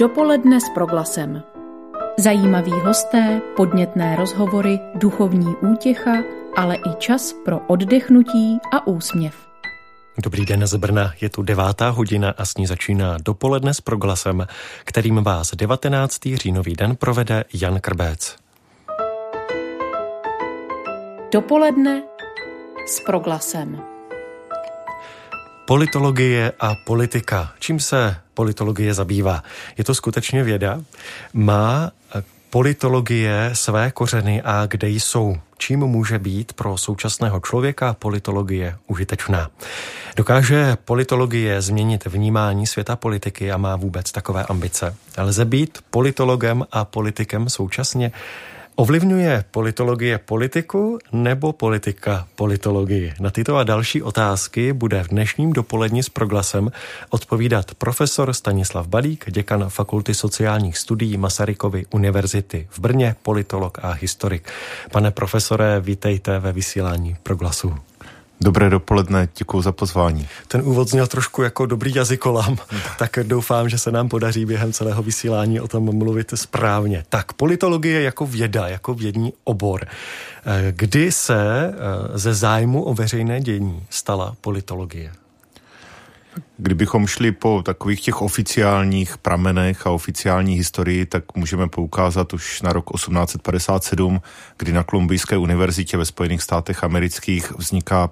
Dopoledne s Proglasem. Zajímaví hosté, podnětné rozhovory, duchovní útěcha, ale i čas pro oddechnutí a úsměv. Dobrý den z Brna, je tu 9:00 a s ní začíná Dopoledne s Proglasem, kterým vás 19. říjnový den provede Jan Krbéc. Dopoledne s Proglasem. Politologie a politika. Čím se politologie zabývá? Je to skutečně věda? Má politologie své kořeny a kde jsou? Čím může být pro současného člověka politologie užitečná? Dokáže politologie změnit vnímání světa politiky a má vůbec takové ambice? Lze být politologem a politikem současně? Ovlivňuje politologie politiku nebo politika politologii? Na tyto a další otázky bude v dnešním Dopoledni s Proglasem odpovídat profesor Stanislav Balík, děkan Fakulty sociálních studií Masarykovy univerzity v Brně, politolog a historik. Pane profesore, vítejte ve vysílání Proglasu. Dobré dopoledne, děkuji za pozvání. Ten úvod zněl trošku jako dobrý jazykolam, tak doufám, že se nám podaří během celého vysílání o tom mluvit správně. Tak, politologie jako věda, jako vědní obor. Kdy se ze zájmu o veřejné dění stala politologie? Kdybychom šli po takových těch oficiálních pramenech a oficiální historii, tak můžeme poukázat už na rok 1857, kdy na Kolumbijské univerzitě ve Spojených státech amerických vzniká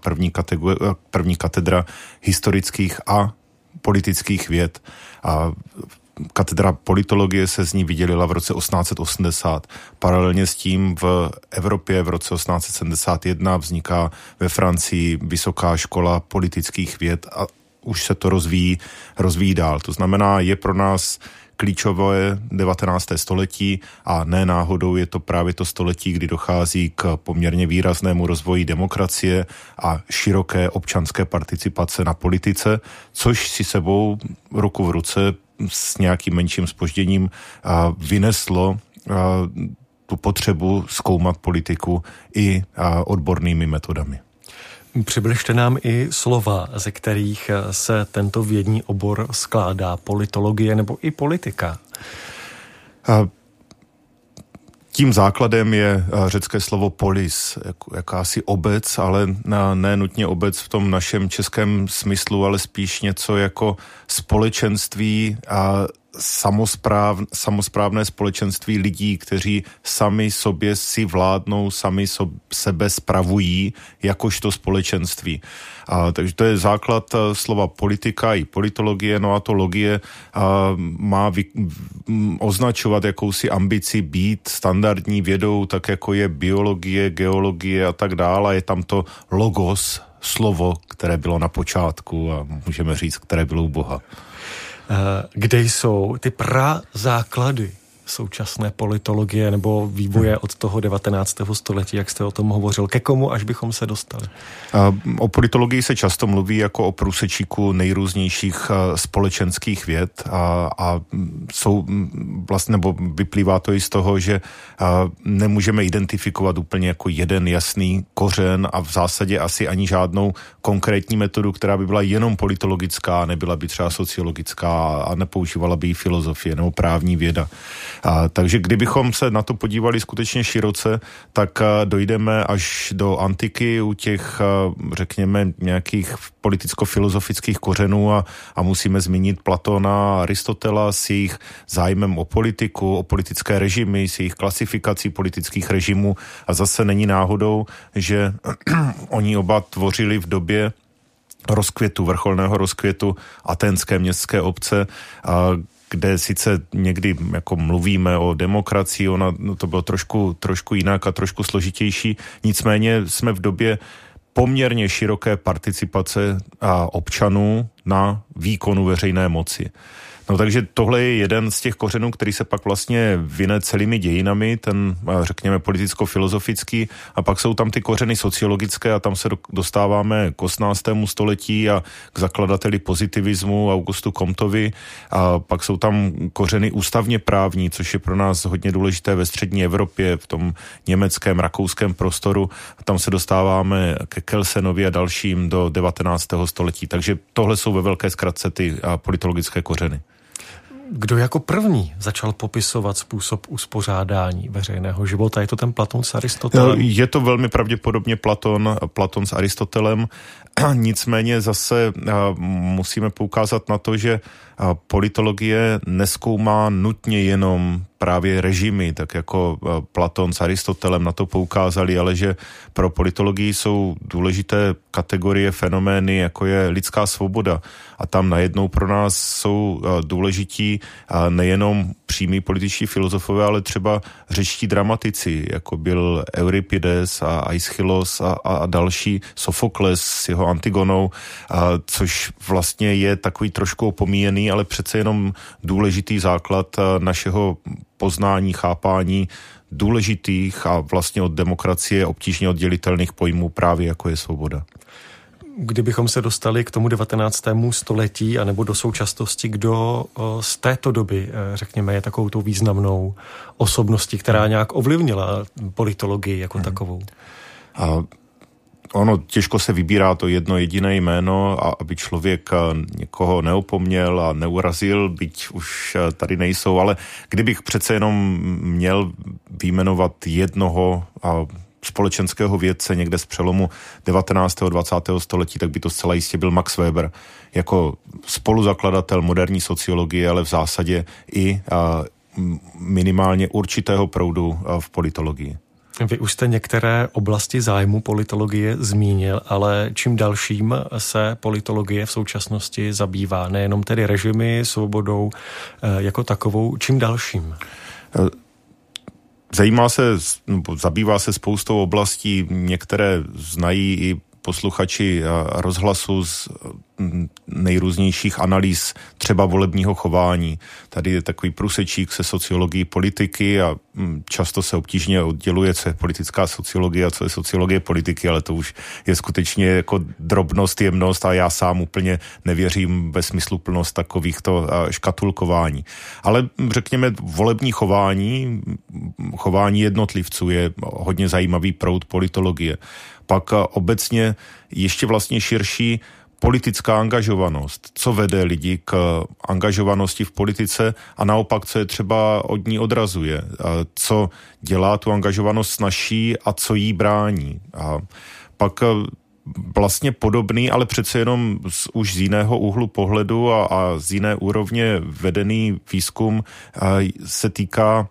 první katedra historických a politických věd. A katedra politologie se z ní vydělila v roce 1880. Paralelně s tím v Evropě v roce 1871 vzniká ve Francii Vysoká škola politických věd a už se to rozvíjí dál. To znamená, je pro nás klíčové 19. století a ne náhodou je to právě to století, kdy dochází k poměrně výraznému rozvoji demokracie a široké občanské participace na politice, což si sebou ruku v ruce s nějakým menším zpožděním vyneslo tu potřebu zkoumat politiku i odbornými metodami. Přibližte nám i slova, ze kterých se tento vědní obor skládá, politologie nebo i politika. Tím základem je řecké slovo polis, jakási obec, ale ne nutně obec v tom našem českém smyslu, ale spíš něco jako společenství a samosprávné společenství lidí, kteří sami sobě si vládnou, sami sebe spravují jakožto společenství. Takže to je základ slova politika i politologie, no a to logie má označovat jakousi ambici být standardní vědou, tak jako je biologie, geologie a tak dále. Je tam to logos, slovo, které bylo na počátku a můžeme říct, které bylo u Boha. Kde jsou ty prazáklady současné politologie nebo vývoje od toho 19. století, jak jste o tom hovořil? Ke komu až bychom se dostali? O politologii se často mluví jako o průsečíku nejrůznějších společenských věd a jsou vlastně, nebo vyplývá to i z toho, že nemůžeme identifikovat úplně jako jeden jasný kořen a v zásadě asi ani žádnou konkrétní metodu, která by byla jenom politologická, nebyla by třeba sociologická a nepoužívala by i filozofie nebo právní věda. Takže kdybychom se na to podívali skutečně široce, tak dojdeme až do antiky u těch, řekněme, nějakých politicko-filozofických kořenů a musíme zmínit Platona a Aristotela s jejich zájmem o politiku, o politické režimy, s jejich klasifikací politických režimů a zase není náhodou, že oni oba tvořili v době vrcholného rozkvětu aténské městské obce, kde sice někdy jako mluvíme o demokracii, to bylo trošku jinak a trošku složitější, nicméně jsme v době poměrně široké participace občanů na výkonu veřejné moci. No takže tohle je jeden z těch kořenů, který se pak vlastně vyne celými dějinami, ten řekněme politicko-filozofický a pak jsou tam ty kořeny sociologické a tam se dostáváme k 18. století a k zakladateli pozitivismu Augustu Comteovi a pak jsou tam kořeny ústavně právní, což je pro nás hodně důležité ve střední Evropě, v tom německém, rakouském prostoru a tam se dostáváme ke Kelsenovi a dalším do 19. století, takže tohle jsou ve velké zkratce ty politologické kořeny. Kdo jako první začal popisovat způsob uspořádání veřejného života? Je to ten Platon s Aristotelem? Je to velmi pravděpodobně Platon s Aristotelem. Nicméně zase musíme poukázat na to, že politologie neskoumá nutně jenom právě režimy, tak jako Platon s Aristotelem na to poukázali, ale že pro politologii jsou důležité kategorie, fenomény, jako je lidská svoboda. A tam najednou pro nás jsou důležití nejenom přímí političtí filozofové, ale třeba řečtí dramatici, jako byl Euripides a Aischylos a další, Sophokles s jeho Antigonou, což vlastně je takový trošku opomíjený, ale přece jenom důležitý základ našeho poznání, chápání důležitých a vlastně od demokracie obtížně oddělitelných pojmů právě jako je svoboda. Kdybychom se dostali k tomu 19. století anebo do současnosti, kdo z této doby, řekněme, je takovou tou významnou osobností, která nějak ovlivnila politologii jako takovou? A ono těžko se vybírá to jedno jediné jméno, a aby člověk někoho neopomněl a neurazil, byť už tady nejsou, ale kdybych přece jenom měl vyjmenovat jednoho společenského vědce někde z přelomu 19. a 20. století, tak by to zcela jistě byl Max Weber, jako spoluzakladatel moderní sociologie, ale v zásadě i minimálně určitého proudu v politologii. Vy už jste některé oblasti zájmu politologie zmínil, ale čím dalším se politologie v současnosti zabývá? Nejenom tedy režimy, svobodou jako takovou, čím dalším? Zabývá se spoustou oblastí, některé znají i posluchači rozhlasu z nejrůznějších analýz třeba volebního chování. Tady je takový průsečík se sociologií politiky a často se obtížně odděluje, co je politická sociologie a co je sociologie politiky, ale to už je skutečně jako drobnost, jemnost a já sám úplně nevěřím ve smysluplnost takovýchto škatulkování. Ale řekněme volební chování jednotlivců je hodně zajímavý proud politologie. Pak obecně ještě vlastně širší politická angažovanost, co vede lidi k angažovanosti v politice a naopak, co je třeba od ní odrazuje, co dělá tu angažovanost snazší a co jí brání. A pak vlastně podobný, ale přece jenom už z jiného úhlu pohledu a z jiné úrovně vedený výzkum se týká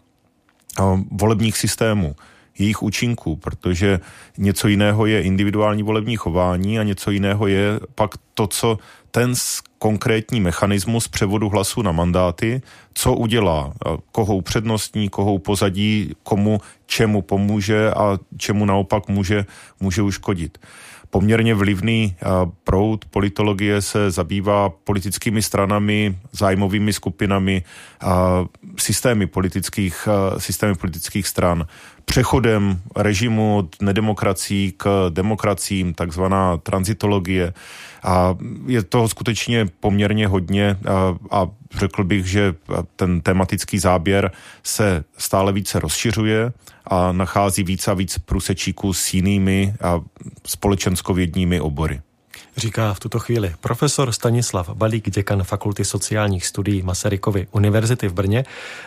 volebních systémů, jejich účinků, protože něco jiného je individuální volební chování a něco jiného je pak to, co ten konkrétní mechanismus převodu hlasů na mandáty, co udělá, koho upřednostní, koho upozadí, komu čemu pomůže a čemu naopak může uškodit. Poměrně vlivný proud politologie se zabývá politickými stranami, zájmovými skupinami, systémy politických stran, přechodem režimu od nedemokracií k demokraciím, takzvaná tranzitologie. A je toho skutečně poměrně hodně a řekl bych, že ten tematický záběr se stále více rozšiřuje a nachází víc a víc průsečíků s jinými a společenskovědními obory. Říká v tuto chvíli profesor Stanislav Balík, děkan Fakulty sociálních studií Masarykovy univerzity v Brně.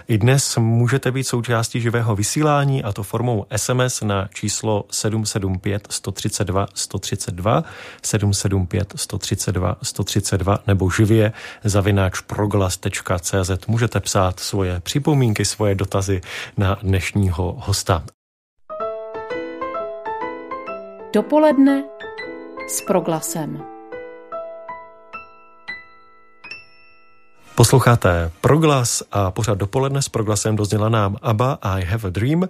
I dnes můžete být součástí živého vysílání, a to formou SMS na číslo 775 132 132 775 132 132 nebo živě @proglas.cz. Můžete psát svoje připomínky, svoje dotazy na dnešního hosta. Dopoledne s Proglasem. Posloucháte Proglas a pořád Dopoledne s Proglasem. Dozněla nám ABBA I Have a Dream.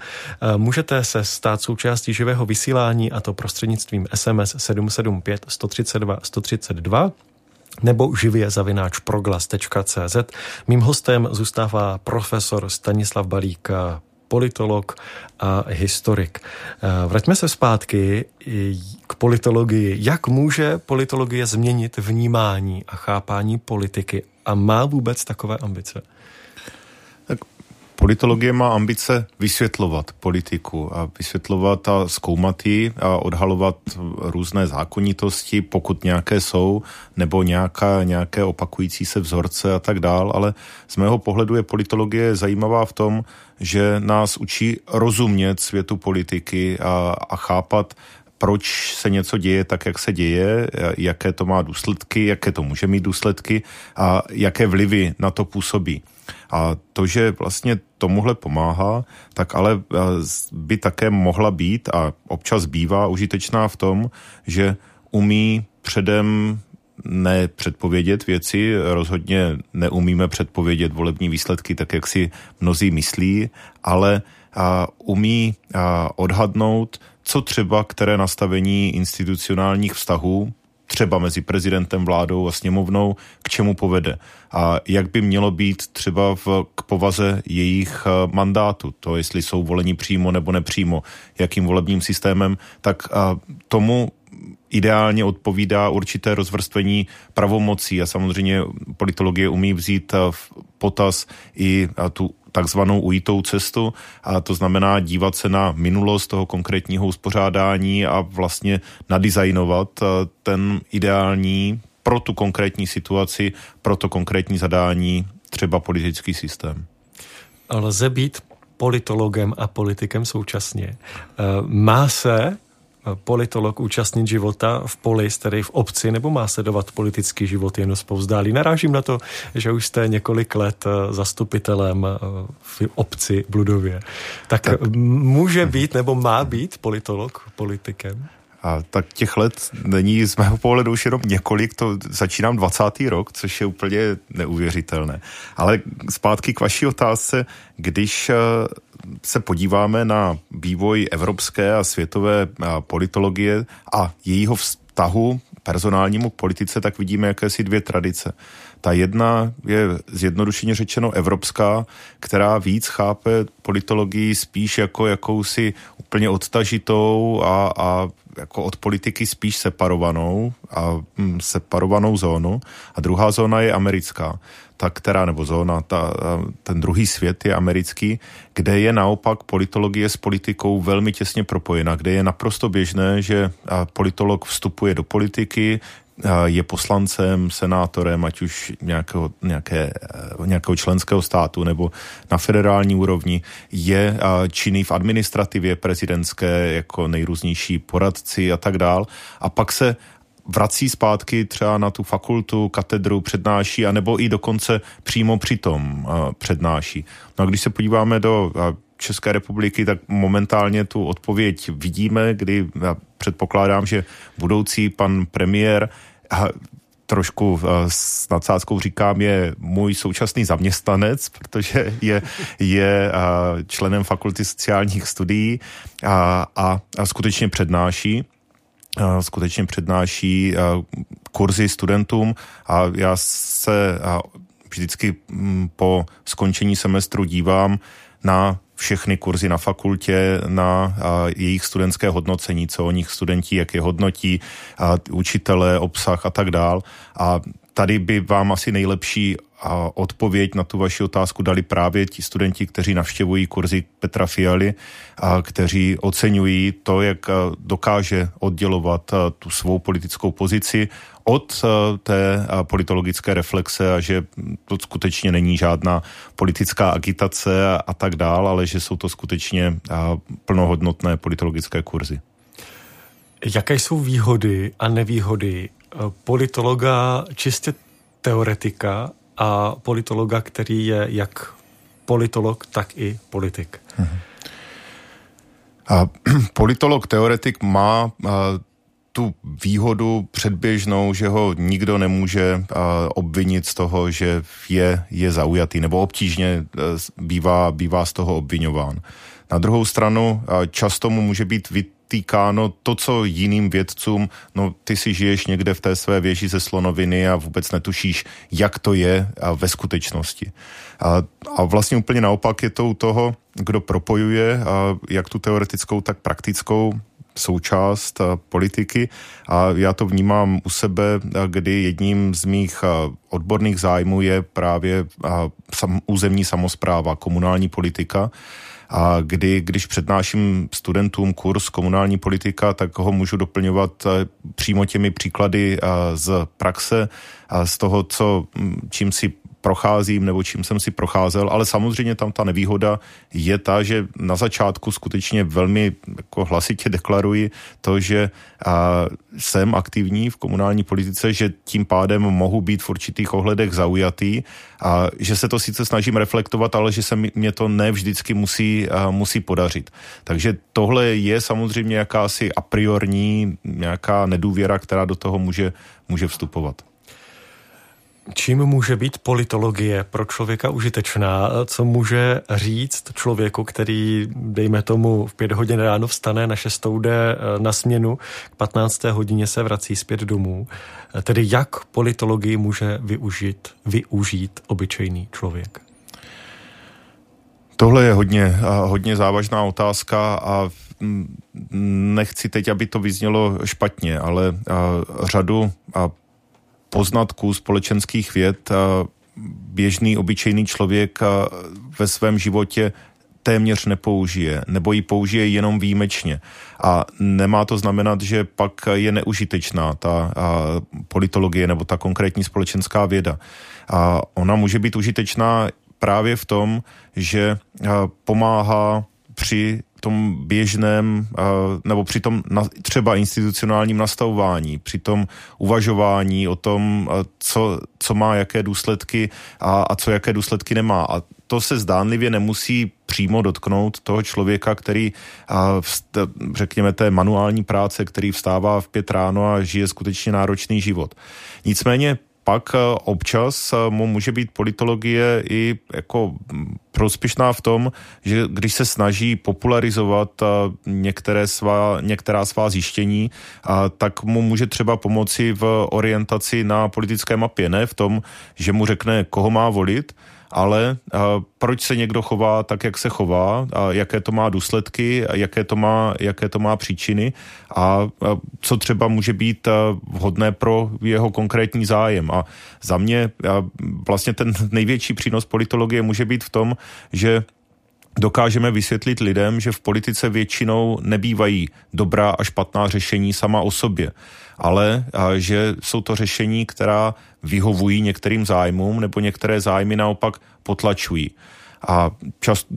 Můžete se stát součástí živého vysílání, a to prostřednictvím SMS 775 132 132. nebo živě @proglas.cz. Mým hostem zůstává profesor Stanislav Balík, politolog a historik. Vraťme se zpátky k politologii. Jak může politologie změnit vnímání a chápání politiky a má vůbec takové ambice? Tak Politologie má ambice vysvětlovat politiku a vysvětlovat a zkoumat ji a odhalovat různé zákonitosti, pokud nějaké jsou, nebo nějaké opakující se vzorce a tak dál, ale z mého pohledu je politologie zajímavá v tom, že nás učí rozumět světu politiky a chápat, proč se něco děje tak, jak se děje, jaké to má důsledky, jaké to může mít důsledky a jaké vlivy na to působí. A to, že vlastně tomuhle pomáhá, tak ale by také mohla být a občas bývá užitečná v tom, že umí předem nepředpovědět věci, rozhodně neumíme předpovědět volební výsledky tak, jak si mnozí myslí, ale umí odhadnout, co třeba které nastavení institucionálních vztahů, třeba mezi prezidentem, vládou a sněmovnou, k čemu povede. A jak by mělo být třeba k povaze jejich mandátu, to jestli jsou voleni přímo nebo nepřímo, jakým volebním systémem, tak tomu ideálně odpovídá určité rozvrstvení pravomocí a samozřejmě politologie umí vzít v potaz i tu takzvanou ujitou cestu, a to znamená dívat se na minulost toho konkrétního uspořádání a vlastně nadizajnovat ten ideální pro tu konkrétní situaci, pro to konkrétní zadání, třeba politický systém. Lze být politologem a politikem současně. Má se politolog účastnit života v polis, tedy v obci, nebo má sledovat politický život jen zpovzdálí? Narážím na to, že už jste několik let zastupitelem v obci Bludově. Tak může být nebo má být politolog politikem? A tak těch let není z mého pohledu už jenom několik, to začínám 20. rok, což je úplně neuvěřitelné. Ale zpátky k vaší otázce, když se podíváme na vývoj evropské a světové politologie a jejího vztahu personálnímu k politice, tak vidíme jakési dvě tradice. Ta jedna je zjednodušeně řečeno evropská, která víc chápe politologii spíš jako jakousi úplně odtažitou a jako od politiky spíš separovanou a separovanou zónu. A druhá zóna je americká. Ta, která, nebo zóna, ten druhý svět je americký, kde je naopak politologie s politikou velmi těsně propojena, kde je naprosto běžné, že politolog vstupuje do politiky, je poslancem, senátorem, ať už nějakého členského státu nebo na federální úrovni, je činný v administrativě prezidentské jako nejrůznější poradci a tak dál. A pak se vrací zpátky třeba na tu fakultu, katedru, přednáší, anebo i dokonce přímo přitom přednáší. No a když se podíváme do České republiky, tak momentálně tu odpověď vidíme, kdy já předpokládám, že budoucí pan premiér, trošku s nadsázkou říkám, je můj současný zaměstnanec, protože je členem fakulty sociálních studií a skutečně přednáší. Kurzy studentům a já se vždycky po skončení semestru dívám na všechny kurzy na fakultě, na jejich studentské hodnocení, co o nich studenti, jak je hodnotí, učitelé, obsah a tak dál. A tady by vám asi nejlepší odpověď na tu vaši otázku dali právě ti studenti, kteří navštěvují kurzy Petra Fialy a kteří oceňují to, jak dokáže oddělovat tu svou politickou pozici od té politologické reflexe a že to skutečně není žádná politická agitace a tak dál, ale že jsou to skutečně plnohodnotné politologické kurzy. Jaké jsou výhody a nevýhody politologa čistě teoretika a politologa, který je jak politolog, tak i politik? A politolog teoretik má tu výhodu předběžnou, že ho nikdo nemůže obvinit z toho, že je zaujatý, nebo obtížně bývá z toho obviňován. Na druhou stranu často mu může být týkáno to, co jiným vědcům, no ty si žiješ někde v té své věži ze slonoviny a vůbec netušíš, jak to je ve skutečnosti. A vlastně úplně naopak je to u toho, kdo propojuje jak tu teoretickou, tak praktickou součást politiky a já to vnímám u sebe, kdy jedním z mých odborných zájmů je právě územní samospráva, komunální politika. A když přednáším studentům kurz komunální politika, tak ho můžu doplňovat přímo těmi příklady z praxe, z toho, čím si procházím nebo čím jsem si procházel, ale samozřejmě tam ta nevýhoda je ta, že na začátku skutečně velmi jako hlasitě deklaruji to, že jsem aktivní v komunální politice, že tím pádem mohu být v určitých ohledech zaujatý a že se to sice snažím reflektovat, ale že se mě to ne vždycky musí podařit. Takže tohle je samozřejmě jakási a priorní nějaká nedůvěra, která do toho může vstupovat. Čím může být politologie pro člověka užitečná? Co může říct člověku, který, dejme tomu, v 5 hodin ráno vstane, na 6 jde na směnu, k 15. hodině se vrací zpět domů? Tedy jak politologii může využít obyčejný člověk? Tohle je hodně závažná otázka a nechci teď, aby to vyznělo špatně, ale řadu poznatků společenských věd běžný, obyčejný člověk ve svém životě téměř nepoužije, nebo ji použije jenom výjimečně. A nemá to znamenat, že pak je neužitečná ta politologie nebo ta konkrétní společenská věda. A ona může být užitečná právě v tom, že pomáhá při tom běžném, nebo při tom třeba institucionálním nastavování, při tom uvažování o tom, co má jaké důsledky a co jaké důsledky nemá. A to se zdánlivě nemusí přímo dotknout toho člověka, který, řekněme, té manuální práce, který vstává v 5 ráno a žije skutečně náročný život. Nicméně pak občas mu může být politologie i jako prospěšná v tom, že když se snaží popularizovat některá svá zjištění, tak mu může třeba pomoci v orientaci na politické mapě. Ne v tom, že mu řekne, koho má volit, ale proč se někdo chová tak, jak se chová, a jaké to má důsledky, a jaké to má příčiny a co třeba může být vhodné pro jeho konkrétní zájem. A za mě vlastně ten největší přínos politologie může být v tom, že dokážeme vysvětlit lidem, že v politice většinou nebývají dobrá a špatná řešení sama o sobě, ale že jsou to řešení, která vyhovují některým zájmům nebo některé zájmy naopak potlačují. A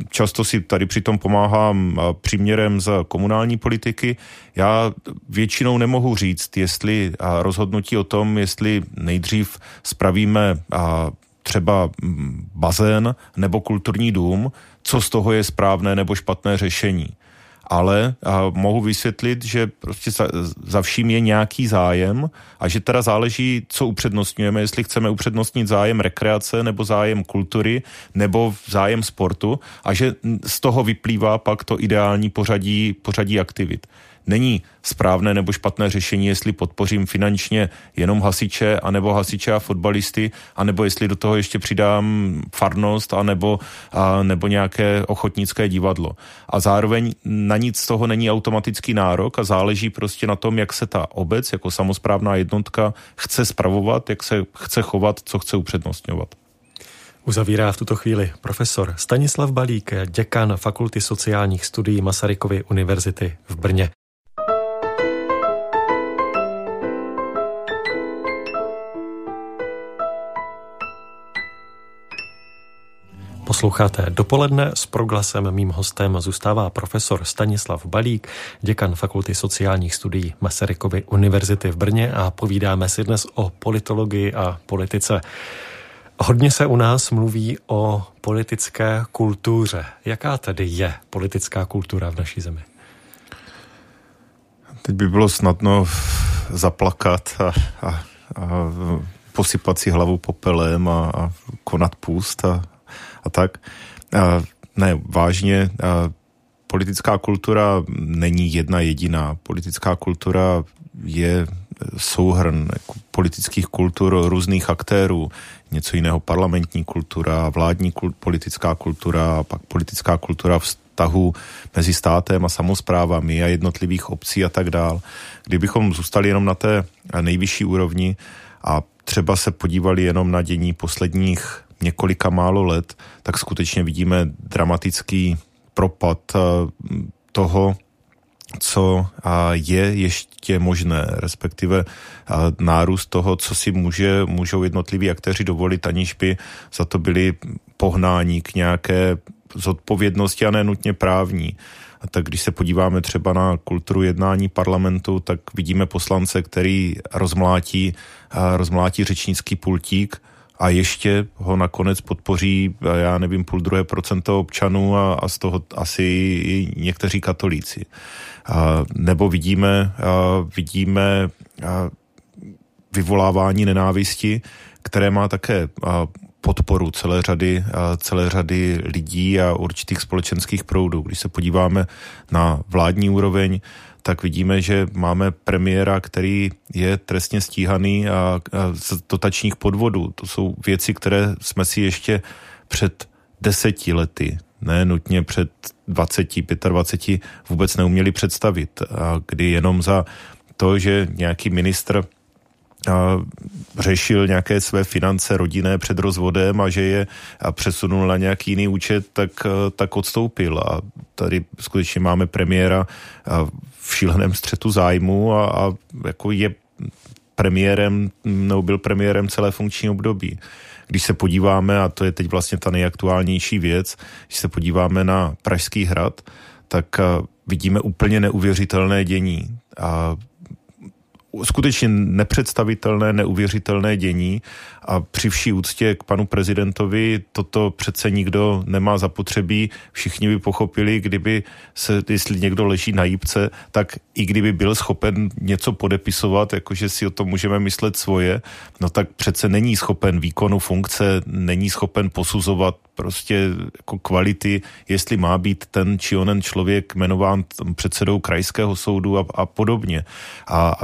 často si tady přitom pomáhám příměrem z komunální politiky. Já většinou nemohu říct, jestli rozhodnutí o tom, jestli nejdřív spravíme třeba bazén nebo kulturní dům, co z toho je správné nebo špatné řešení. Ale mohu vysvětlit, že prostě za vším je nějaký zájem a že teda záleží, co upřednostňujeme, jestli chceme upřednostnit zájem rekreace nebo zájem kultury nebo zájem sportu a že z toho vyplývá pak to ideální pořadí aktivit. Není správné nebo špatné řešení, jestli podpořím finančně jenom hasiče, anebo hasiče a fotbalisty, anebo jestli do toho ještě přidám farnost, anebo nějaké ochotnické divadlo. A zároveň na nic z toho není automatický nárok a záleží prostě na tom, jak se ta obec jako samosprávná jednotka chce spravovat, jak se chce chovat, co chce upřednostňovat. Uzavírá v tuto chvíli profesor Stanislav Balík, děkan Fakulty sociálních studií Masarykovy univerzity v Brně. Posloucháte Dopoledne s Proglasem. Mým hostem zůstává profesor Stanislav Balík, děkan Fakulty sociálních studií Masarykovy univerzity v Brně a povídáme si dnes o politologii a politice. Hodně se u nás mluví o politické kultuře. Jaká tedy je politická kultura v naší zemi? Teď by bylo snadno zaplakat a posypat si hlavu popelem a konat půst a tak. Vážně, politická kultura není jedna jediná. Politická kultura je souhrn politických kultur různých aktérů, něco jiného parlamentní kultura, vládní politická kultura, pak politická kultura vztahů mezi státem a samosprávami a jednotlivých obcí a tak dál. Kdybychom zůstali jenom na té nejvyšší úrovni a třeba se podívali jenom na dění posledních několika málo let, tak skutečně vidíme dramatický propad toho, co je ještě možné, respektive nárůst toho, co si můžou jednotliví aktéři dovolit, aniž by za to byli pohnání k nějaké zodpovědnosti a nenutně právní. A tak když se podíváme třeba na kulturu jednání parlamentu, tak vidíme poslance, který rozmlátí řečnický pultík a ještě ho nakonec podpoří, já nevím, 0,5% občanů a z toho asi i někteří katolíci. Nebo vidíme vyvolávání nenávisti, které má také podporu celé řady lidí a určitých společenských proudů. Když se podíváme na vládní úroveň, tak vidíme, že máme premiéra, který je trestně stíhaný z dotačních podvodů. To jsou věci, které jsme si ještě před 10 lety, ne nutně před 20, 25, vůbec neuměli představit. A kdy jenom za to, že nějaký ministr řešil nějaké své finance rodinné před rozvodem a že je přesunul na nějaký jiný účet, tak odstoupil. A tady skutečně máme premiéra v šíleném střetu zájmu a jako je premiérem, nebo byl premiérem celé funkční období. Když se podíváme, a to je teď vlastně ta nejaktuálnější věc, když se podíváme na Pražský hrad, tak vidíme úplně neuvěřitelné dění. A skutečně nepředstavitelné, neuvěřitelné dění a při vší úctě k panu prezidentovi toto přece nikdo nemá zapotřebí. Všichni by pochopili, jestli někdo leží na jípce, tak i kdyby byl schopen něco podepisovat, jakože si o tom můžeme myslet svoje, no tak přece není schopen výkonu funkce, není schopen posuzovat prostě jako kvality, jestli má být ten či onen člověk jmenován předsedou krajského soudu a podobně. A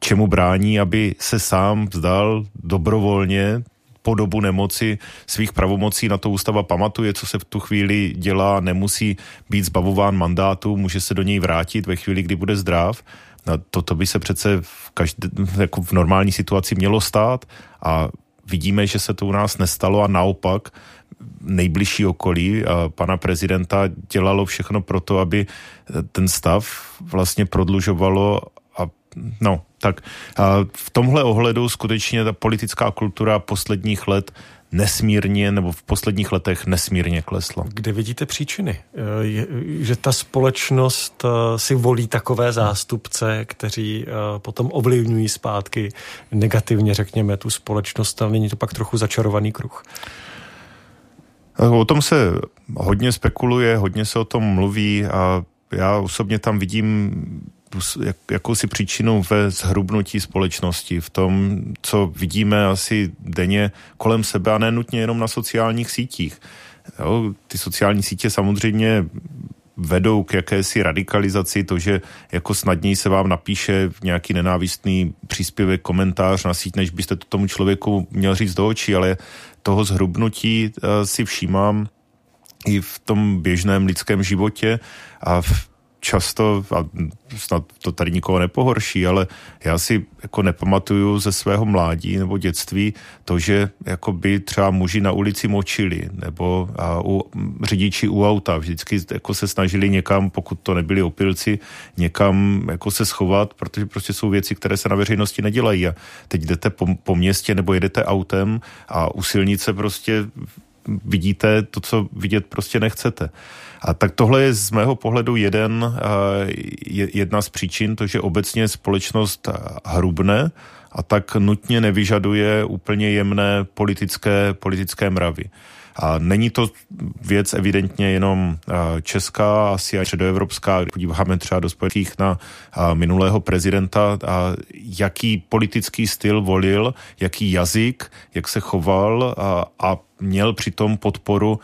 čemu brání, aby se sám vzdal dobrovolně po dobu nemoci svých pravomocí. Na to ústava pamatuje, co se v tu chvíli dělá, nemusí být zbavován mandátu, může se do něj vrátit ve chvíli, kdy bude zdrav. Toto by se přece jako v normální situaci mělo stát a vidíme, že se to u nás nestalo a naopak nejbližší okolí pana prezidenta dělalo všechno proto, aby ten stav vlastně prodlužovalo. No, tak v tomhle ohledu skutečně ta politická kultura posledních let nesmírně, nebo v posledních letech nesmírně klesla. Kde vidíte příčiny? Že ta společnost si volí takové zástupce, kteří potom ovlivňují zpátky negativně, řekněme, tu společnost, ale není to pak trochu začarovaný kruh? O tom se hodně spekuluje, hodně se o tom mluví a já osobně tam vidím jakousi příčinu ve zhrubnutí společnosti, v tom, co vidíme asi denně kolem sebe a nenutně jenom na sociálních sítích. Jo, ty sociální sítě samozřejmě vedou k jakési radikalizaci, to, že jako snadněji se vám napíše nějaký nenávistný příspěvek, komentář na síť, než byste to tomu člověku měl říct do očí, ale toho zhrubnutí si všímám i v tom běžném lidském životě a často, a snad to tady nikoho nepohorší, ale já si jako nepamatuju ze svého mládí nebo dětství to, že jako by třeba muži na ulici močili nebo řidiči u auta vždycky jako se snažili někam, pokud to nebyli opilci, někam jako se schovat, protože prostě jsou věci, které se na veřejnosti nedělají. A teď jdete po městě nebo jedete autem a u silnice prostě vidíte to, co vidět prostě nechcete. A tak tohle je z mého pohledu jedna z příčin, to, že obecně společnost hrubne a tak nutně nevyžaduje úplně jemné politické mravy. A není to věc evidentně jenom česká, asi a středoevropská. Podíváme třeba do Spojených na minulého prezidenta, a jaký politický styl volil, jaký jazyk, jak se choval a měl přitom podporu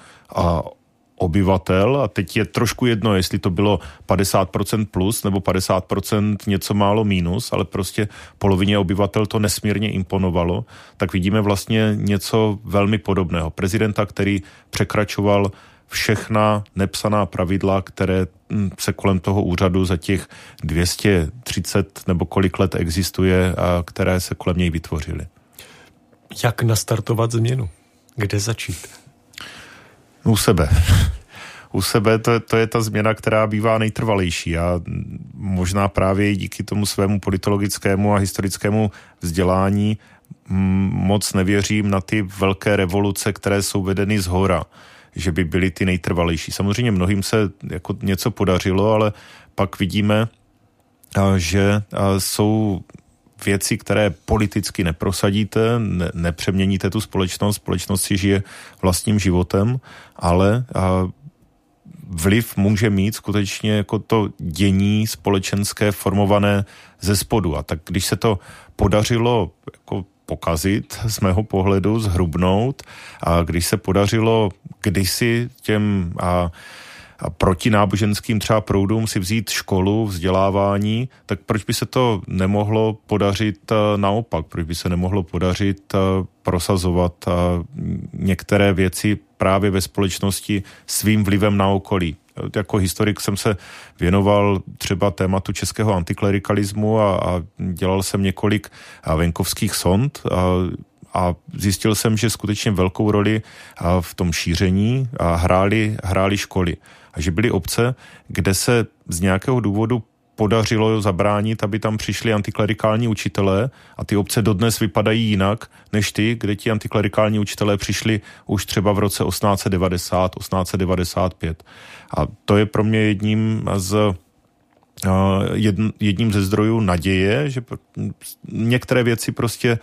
obyvatel a teď je trošku jedno, jestli to bylo 50% plus nebo 50% něco málo mínus, ale prostě polovině obyvatel to nesmírně imponovalo, tak vidíme vlastně něco velmi podobného. Prezidenta, který překračoval všechna nepsaná pravidla, které se kolem toho úřadu za těch 230 nebo kolik let existuje a které se kolem něj vytvořily. Jak nastartovat změnu? Kde začít? U sebe. U sebe to je ta změna, která bývá nejtrvalejší a možná právě díky tomu svému politologickému a historickému vzdělání moc nevěřím na ty velké revoluce, které jsou vedeny zhora, že by byly ty nejtrvalejší. Samozřejmě mnohým se jako něco podařilo, ale pak vidíme, že jsou věci, které politicky neprosadíte, nepřeměníte tu společnost, společnost si žije vlastním životem, ale vliv může mít skutečně jako to dění společenské formované ze spodu. A tak když se to podařilo jako pokazit z mého pohledu, zhrubnout, a když se podařilo kdysi těm protináboženským třeba proudům si vzít školu, vzdělávání, tak proč by se to nemohlo podařit naopak? Proč by se nemohlo podařit prosazovat některé věci právě ve společnosti svým vlivem na okolí? Jako historik jsem se věnoval třeba tématu českého antiklerikalismu a dělal jsem několik venkovských sond a zjistil jsem, že skutečně velkou roli v tom šíření hrály školy. A že byly obce, kde se z nějakého důvodu podařilo zabránit, aby tam přišli antiklerikální učitelé a ty obce dodnes vypadají jinak než ty, kde ti antiklerikální učitelé přišli už třeba v roce 1890, 1895. A to je pro mě jedním ze zdrojů naděje, že některé věci prostě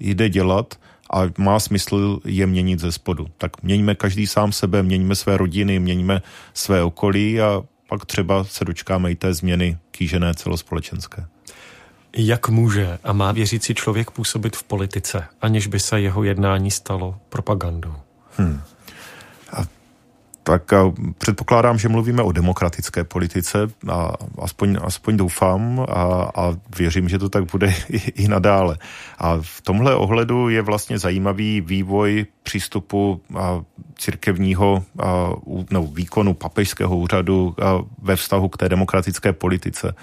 jde dělat a má smysl je měnit ze spodu. Tak měníme každý sám sebe, měníme své rodiny, měníme své okolí a pak třeba se dočkáme i té změny kýžené celospolečenské. Jak může a má věřící člověk působit v politice, aniž by se jeho jednání stalo propagandou? Tak předpokládám, že mluvíme o demokratické politice, a aspoň doufám a věřím, že to tak bude i nadále. A v tomhle ohledu je vlastně zajímavý vývoj přístupu církevního nebo výkonu papežského úřadu ve vztahu k té demokratické politice.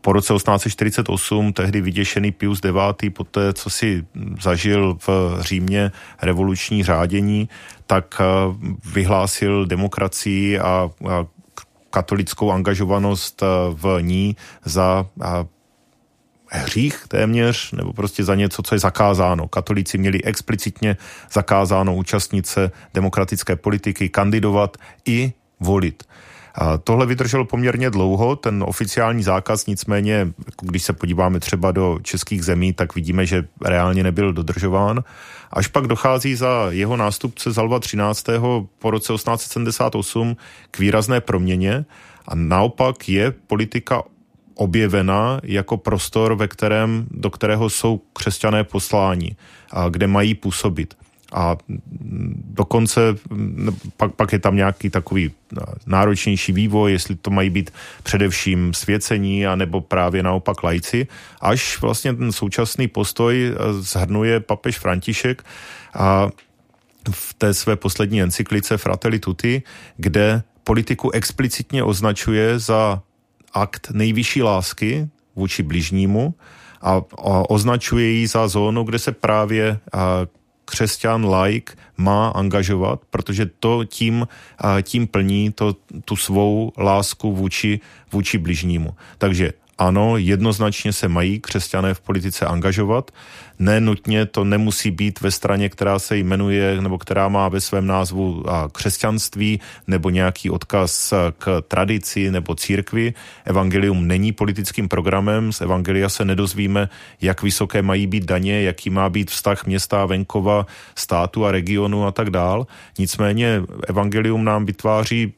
Po roce 1848 tehdy vyděšený Pius IX, poté co si zažil v Římě revoluční řádění, tak vyhlásil demokracii a katolickou angažovanost v ní za hřích téměř, nebo prostě za něco, co je zakázáno. Katolíci měli explicitně zakázáno účastnit se demokratické politiky, kandidovat i volit. A tohle vydrželo poměrně dlouho, ten oficiální zákaz, nicméně, když se podíváme třeba do českých zemí, tak vidíme, že reálně nebyl dodržován. Až pak dochází za jeho nástupce Alva XIII. Po roce 1878 k výrazné proměně a naopak je politika objevena jako prostor, do kterého jsou křesťané posláni a kde mají působit. A dokonce pak je tam nějaký takový náročnější vývoj, jestli to mají být především svěcení, anebo právě naopak laici, až vlastně ten současný postoj shrnuje papež František a v té své poslední encyklice Fratelli Tutti, kde politiku explicitně označuje za akt nejvyšší lásky vůči bližnímu a označuje ji za zónu, kde se právě křesťan laik má angažovat, protože to tím plní tu svou lásku vůči bližnímu. Takže ano, jednoznačně se mají křesťané v politice angažovat. Nenutně to nemusí být ve straně, která se jmenuje nebo která má ve svém názvu křesťanství nebo nějaký odkaz k tradici nebo církvi. Evangelium není politickým programem, z evangelia se nedozvíme, jak vysoké mají být daně, jaký má být vztah města a venkova, státu a regionu a tak dál. Nicméně evangelium nám vytváří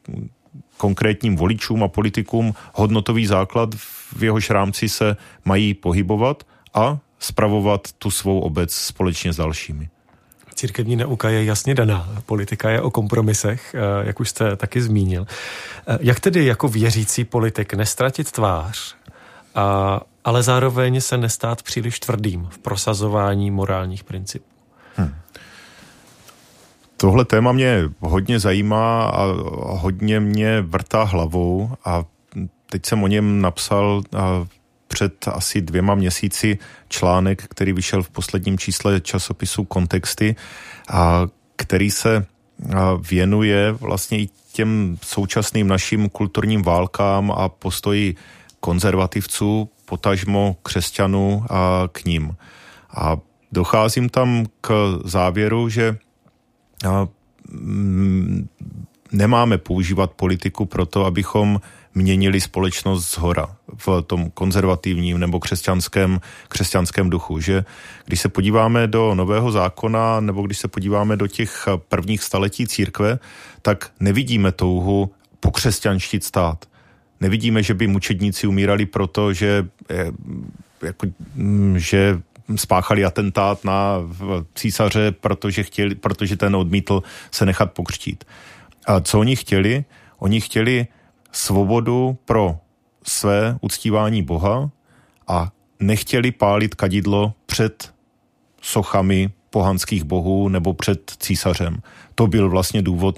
konkrétním voličům a politikům hodnotový základ, v jehož rámci se mají pohybovat a spravovat tu svou obec společně s dalšími. Církevní nauka je jasně daná. Politika je o kompromisech, jak už jste taky zmínil. Jak tedy jako věřící politik nestratit tvář, ale zároveň se nestát příliš tvrdým v prosazování morálních principů? Tohle téma mě hodně zajímá a hodně mě vrtá hlavou a teď jsem o něm napsal před asi 2 měsíci článek, který vyšel v posledním čísle časopisu Kontexty a který se věnuje vlastně i těm současným našim kulturním válkám a postoji konzervativců, potažmo křesťanů a k ním. A docházím tam k závěru, že nemáme používat politiku proto, abychom měnili společnost zhora v tom konzervativním nebo křesťanském duchu. Že když se podíváme do Nového zákona nebo když se podíváme do těch prvních staletí církve, tak nevidíme touhu pokřesťanštit stát. Nevidíme, že by mučedníci umírali proto, že spáchali atentát na císaře, protože ten odmítl se nechat pokřtít. A co oni chtěli? Oni chtěli svobodu pro své uctívání Boha a nechtěli pálit kadidlo před sochami pohanských bohů nebo před císařem. To byl vlastně důvod,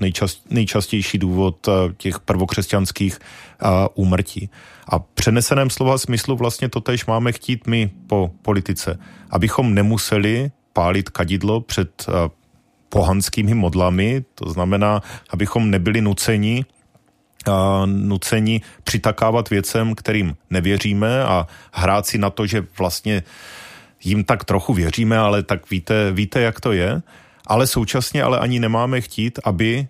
nejčastější důvod těch prvokřesťanských úmrtí. A přeneseném slova smyslu vlastně totéž máme chtít my po politice, abychom nemuseli pálit kadidlo před pohanskými modlami, to znamená, abychom nebyli nuceni přitakávat věcem, kterým nevěříme a hrát si na to, že vlastně jim tak trochu věříme, ale tak víte, jak to je. Ale současně ale ani nemáme chtít, aby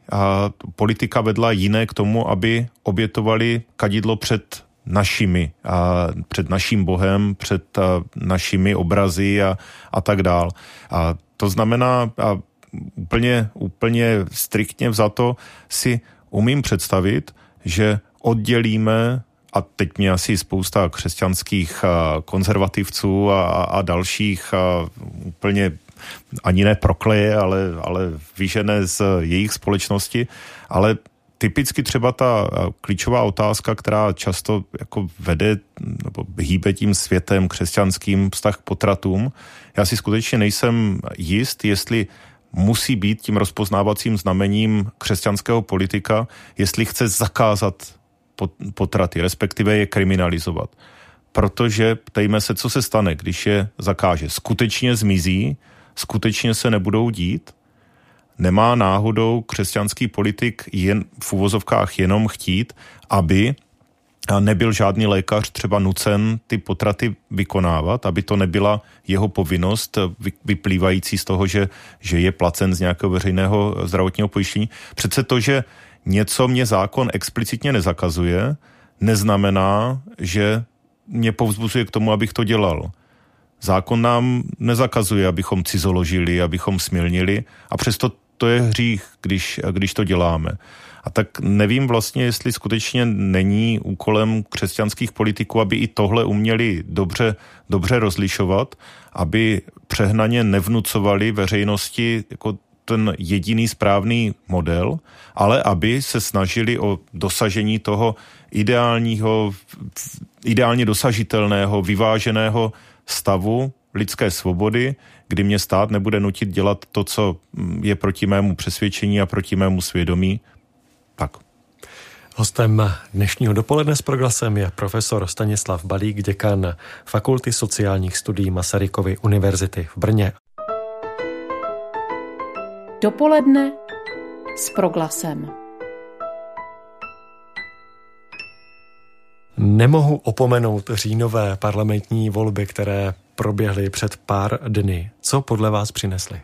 politika vedla jiné k tomu, aby obětovali kadidlo před naším Bohem, před našimi obrazy a tak dál. A to znamená, úplně striktně vzato si umím představit, že oddělíme, a teď mě asi spousta křesťanských konzervativců a dalších úplně ani ne prokleje, ale vyžené z jejich společnosti, ale typicky třeba ta klíčová otázka, která často jako vede nebo hýbe tím světem křesťanským, vztah k potratům. Já si skutečně nejsem jist, jestli musí být tím rozpoznávacím znamením křesťanského politika, jestli chce zakázat potraty, respektive je kriminalizovat. Protože ptejme se, co se stane, když je zakáže. Skutečně zmizí, skutečně se nebudou dít. Nemá náhodou křesťanský politik jen v uvozovkách jenom chtít, aby nebyl žádný lékař třeba nucen ty potraty vykonávat, aby to nebyla jeho povinnost vyplývající z toho, že je placen z nějakého veřejného zdravotního pojištění. Přece to, že něco mě zákon explicitně nezakazuje, neznamená, že mě povzbuzuje k tomu, abych to dělal. Zákon nám nezakazuje, abychom cizoložili, abychom smilnili a přesto to je hřích, když to děláme. A tak nevím vlastně, jestli skutečně není úkolem křesťanských politiků, aby i tohle uměli dobře rozlišovat, aby přehnaně nevnucovali veřejnosti jako ten jediný správný model, ale aby se snažili o dosažení toho ideálně dosažitelného, vyváženého stavu lidské svobody, kdy mě stát nebude nutit dělat to, co je proti mému přesvědčení a proti mému svědomí. Tak. Hostem dnešního dopoledne s Proglasem je profesor Stanislav Balík, děkan Fakulty sociálních studií Masarykovy univerzity v Brně. Dopoledne s Proglasem. Nemohu opomenout říjnové parlamentní volby, které proběhly před pár dny. Co podle vás přinesly?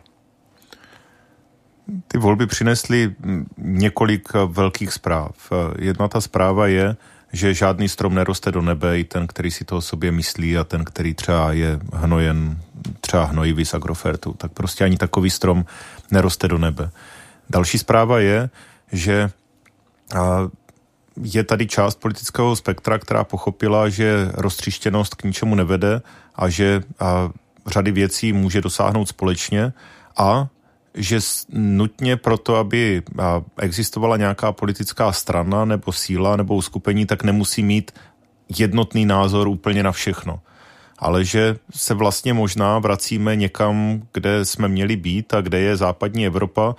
Ty volby přinesly několik velkých zpráv. Jedna ta zpráva je, že žádný strom neroste do nebe, i ten, který si to o sobě myslí a ten, který třeba je hnojen, třeba hnojivý z Agrofertu, tak prostě ani takový strom neroste do nebe. Další zpráva je, že je tady část politického spektra, která pochopila, že roztříštěnost k ničemu nevede a že řady věcí může dosáhnout společně a že nutně proto, aby existovala nějaká politická strana nebo síla nebo uskupení, tak nemusí mít jednotný názor úplně na všechno. ale že se vlastně možná vracíme někam, kde jsme měli být a kde je západní Evropa,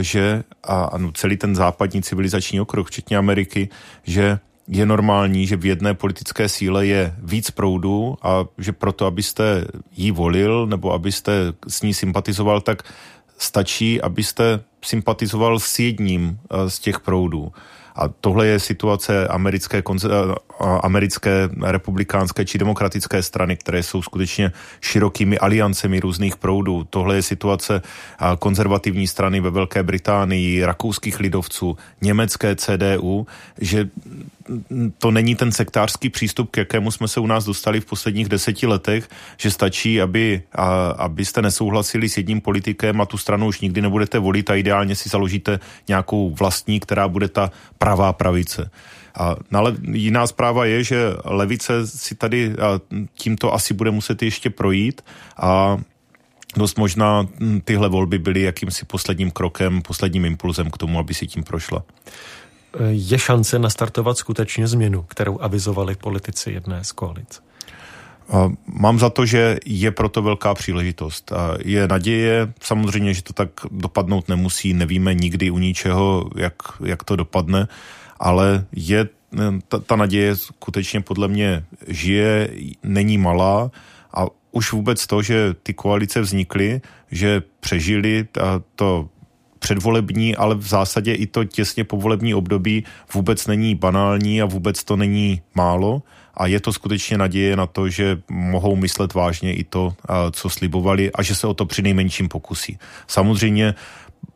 že ano, celý ten západní civilizační okruh, včetně Ameriky, že je normální, že v jedné politické síle je víc proudu a že proto, abyste ji volil nebo abyste s ní sympatizoval, tak stačí, abyste sympatizoval s jedním z těch proudů. A tohle je situace americké republikánské či demokratické strany, které jsou skutečně širokými aliancemi různých proudů. Tohle je situace konzervativní strany ve Velké Británii, rakouských lidovců, německé CDU, že to není ten sektářský přístup, k jakému jsme se u nás dostali v posledních 10 letech, že stačí, abyste nesouhlasili s jedním politikem a tu stranu už nikdy nebudete volit a ideálně si založíte nějakou vlastní, která bude ta pravá pravice. A jiná zpráva je, že levice si tady tímto asi bude muset ještě projít a dost možná tyhle volby byly jakýmsi posledním krokem, posledním impulzem k tomu, aby si tím prošla. Je šance nastartovat skutečně změnu, kterou avizovali politici jedné z koalic? Mám za to, že je proto velká příležitost. Je naděje, samozřejmě, že to tak dopadnout nemusí, nevíme nikdy u ničeho, jak to dopadne, ale je ta naděje skutečně podle mě žije, není malá a už vůbec to, že ty koalice vznikly, že přežili to předvolební, ale v zásadě i to těsně povolební období vůbec není banální a vůbec to není málo a je to skutečně naděje na to, že mohou myslet vážně i to, co slibovali a že se o to přinejmenším pokusí. Samozřejmě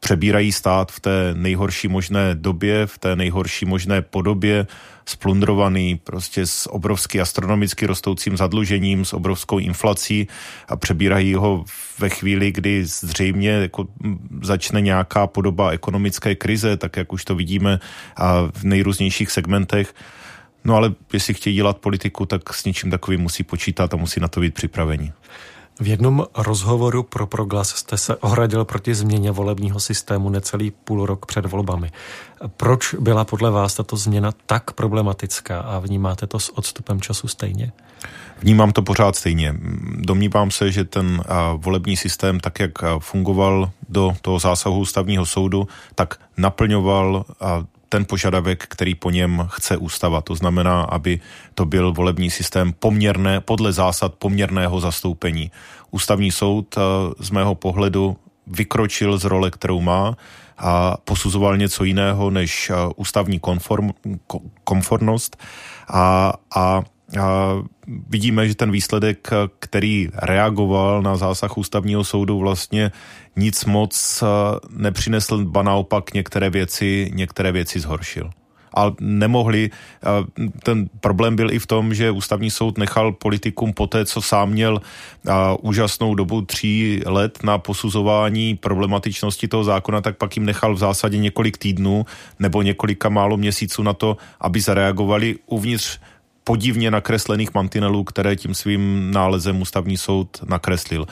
přebírají stát v té nejhorší možné době, v té nejhorší možné podobě, splundrovaný prostě s obrovsky astronomicky rostoucím zadlužením, s obrovskou inflací a přebírají ho ve chvíli, kdy zřejmě jako začne nějaká podoba ekonomické krize, tak jak už to vidíme a v nejrůznějších segmentech. No ale jestli chtějí dělat politiku, tak s něčím takovým musí počítat a musí na to být připraveni. V jednom rozhovoru pro Proglas jste se ohradil proti změně volebního systému necelý půl rok před volbami. Proč byla podle vás tato změna tak problematická a vnímáte to s odstupem času stejně? Vnímám to pořád stejně. Domnívám se, že ten volební systém, tak jak fungoval do toho zásahu ústavního soudu, tak naplňoval ten požadavek, který po něm chce ústava. To znamená, aby to byl volební systém poměrné, podle zásad poměrného zastoupení. Ústavní soud z mého pohledu vykročil z role, kterou má a posuzoval něco jiného než ústavní konformnost a vidíme, že ten výsledek, který reagoval na zásah ústavního soudu, vlastně nic moc nepřinesl, ba naopak některé věci zhoršil. A nemohli, ten problém byl i v tom, že ústavní soud nechal politikům poté, co sám měl úžasnou dobu 3 let na posuzování problematičnosti toho zákona, tak pak jim nechal v zásadě několik týdnů nebo několika málo měsíců na to, aby zareagovali uvnitř podivně nakreslených mantinelů, které tím svým nálezem ústavní soud nakreslil.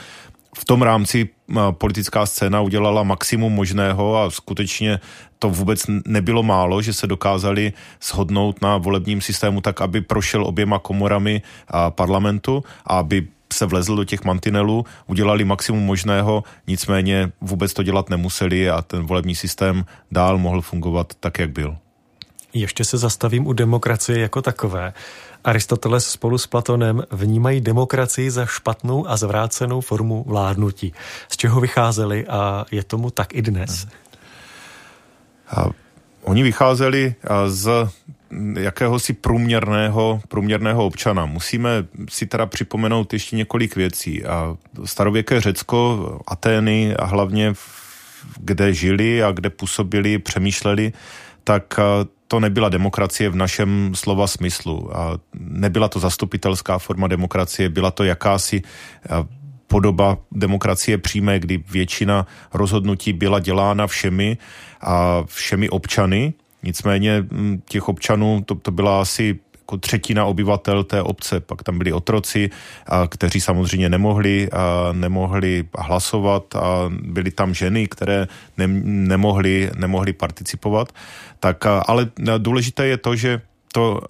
V tom rámci politická scéna udělala maximum možného a skutečně to vůbec nebylo málo, že se dokázali shodnout na volebním systému tak, aby prošel oběma komorami parlamentu a aby se vlezl do těch mantinelů, udělali maximum možného, nicméně vůbec to dělat nemuseli a ten volební systém dál mohl fungovat tak, jak byl. Ještě se zastavím u demokracie jako takové. Aristoteles spolu s Platonem vnímají demokracii za špatnou a zvrácenou formu vládnutí. Z čeho vycházeli a je tomu tak i dnes? Oni vycházeli z jakéhosi průměrného občana. Musíme si teda připomenout ještě několik věcí. A starověké Řecko, Atény a hlavně kde žili a kde působili, přemýšleli, tak to nebyla demokracie v našem slova smyslu. A nebyla to zastupitelská forma demokracie, byla to jakási podoba demokracie přímé, kdy většina rozhodnutí byla dělána všemi občany. Nicméně těch občanů, to byla asi jako 1/3 obyvatel té obce, pak tam byli otroci, kteří samozřejmě nemohli hlasovat a byly tam ženy, které nemohly participovat. Tak, ale důležité je to, že to,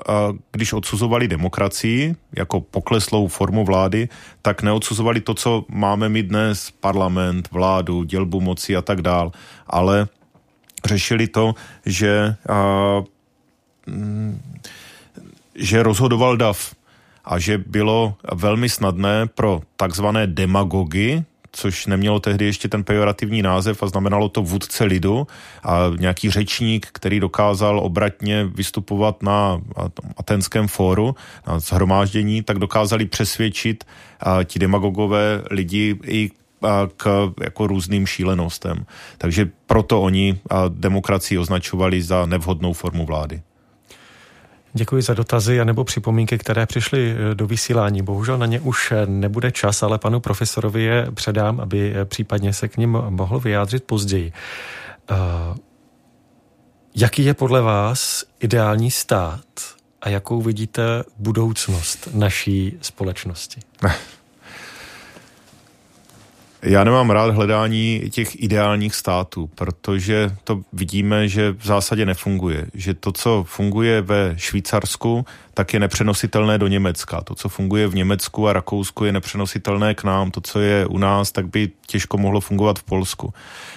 když odsuzovali demokracii jako pokleslou formu vlády, tak neodsuzovali to, co máme my dnes, parlament, vládu, dělbu moci a tak dál, ale řešili to, že rozhodoval dav a že bylo velmi snadné pro takzvané demagogy, což nemělo tehdy ještě ten pejorativní název a znamenalo to vůdce lidu a nějaký řečník, který dokázal obratně vystupovat na aténském fóru, na shromáždění, tak dokázali přesvědčit ti demagogové lidi i k jako různým šílenostem. Takže proto oni demokracii označovali za nevhodnou formu vlády. Děkuji za dotazy anebo připomínky, které přišly do vysílání. Bohužel na ně už nebude čas, ale panu profesorovi je předám, aby případně se k nim mohl vyjádřit později. Jaký je podle vás ideální stát a jakou vidíte budoucnost naší společnosti? Já nemám rád hledání těch ideálních států, protože to vidíme, že v zásadě nefunguje. Že to, co funguje ve Švýcarsku, tak je nepřenositelné do Německa. To, co funguje v Německu a Rakousku, je nepřenositelné k nám. To, co je u nás, tak by těžko mohlo fungovat v Polsku.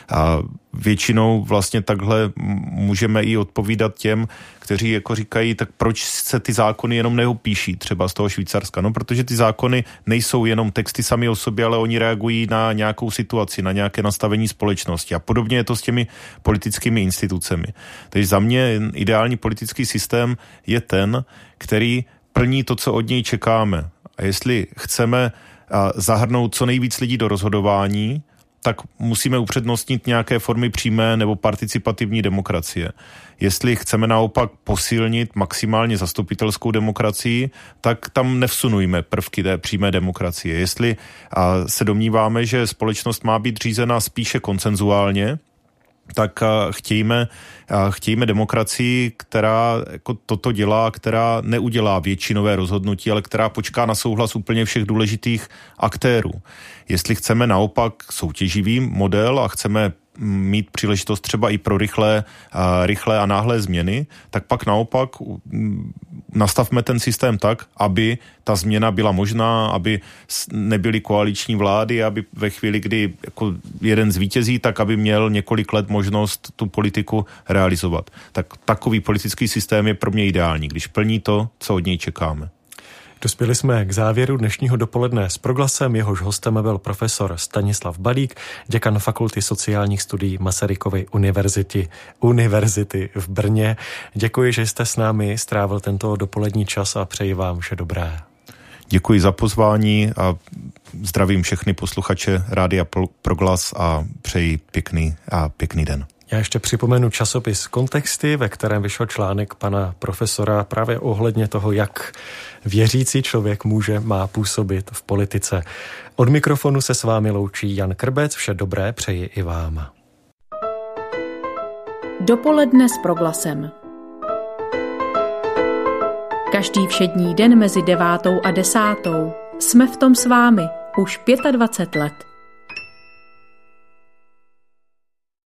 A většinou vlastně takhle můžeme i odpovídat těm, kteří jako říkají, tak proč se ty zákony jenom neopíší třeba z toho Švýcarska? No, protože ty zákony nejsou jenom texty sami o sobě, ale oni reagují na nějakou situaci, na nějaké nastavení společnosti. A podobně je to s těmi politickými institucemi. Takže za mě ideální politický systém je ten, který plní to, co od něj čekáme. A jestli chceme zahrnout co nejvíc lidí do rozhodování, tak musíme upřednostnit nějaké formy přímé nebo participativní demokracie. Jestli chceme naopak posílnit maximálně zastupitelskou demokracii, tak tam nevsunujme prvky té přímé demokracie. Jestli se domníváme, že společnost má být řízena spíše konsenzuálně, tak chtějme demokracii, která jako toto dělá, která neudělá většinové rozhodnutí, ale která počká na souhlas úplně všech důležitých aktérů. Jestli chceme naopak soutěživý model a chceme mít příležitost třeba i pro rychlé a náhlé změny, tak pak naopak nastavme ten systém tak, aby ta změna byla možná, aby nebyly koaliční vlády, aby ve chvíli, kdy jako jeden zvítězí, tak aby měl několik let možnost tu politiku realizovat. Tak takový politický systém je pro mě ideální, když plní to, co od něj čekáme. Dospěli jsme k závěru dnešního dopoledne s Proglasem, jehož hostem byl profesor Stanislav Balík, děkan Fakulty sociálních studií Masarykovy univerzity v Brně. Děkuji, že jste s námi strávil tento dopolední čas a přeji vám vše dobré. Děkuji za pozvání a zdravím všechny posluchače Rádia Proglas a přeji pěkný den. Já ještě připomenu časopis Kontexty, ve kterém vyšel článek pana profesora právě ohledně toho, jak věřící člověk má působit v politice. Od mikrofonu se s vámi loučí Jan Krbec, vše dobré přeji i vám. Dopoledne s Proglasem. Každý všední den mezi 9:00 a 10:00 jsme v tom s vámi už 25 let.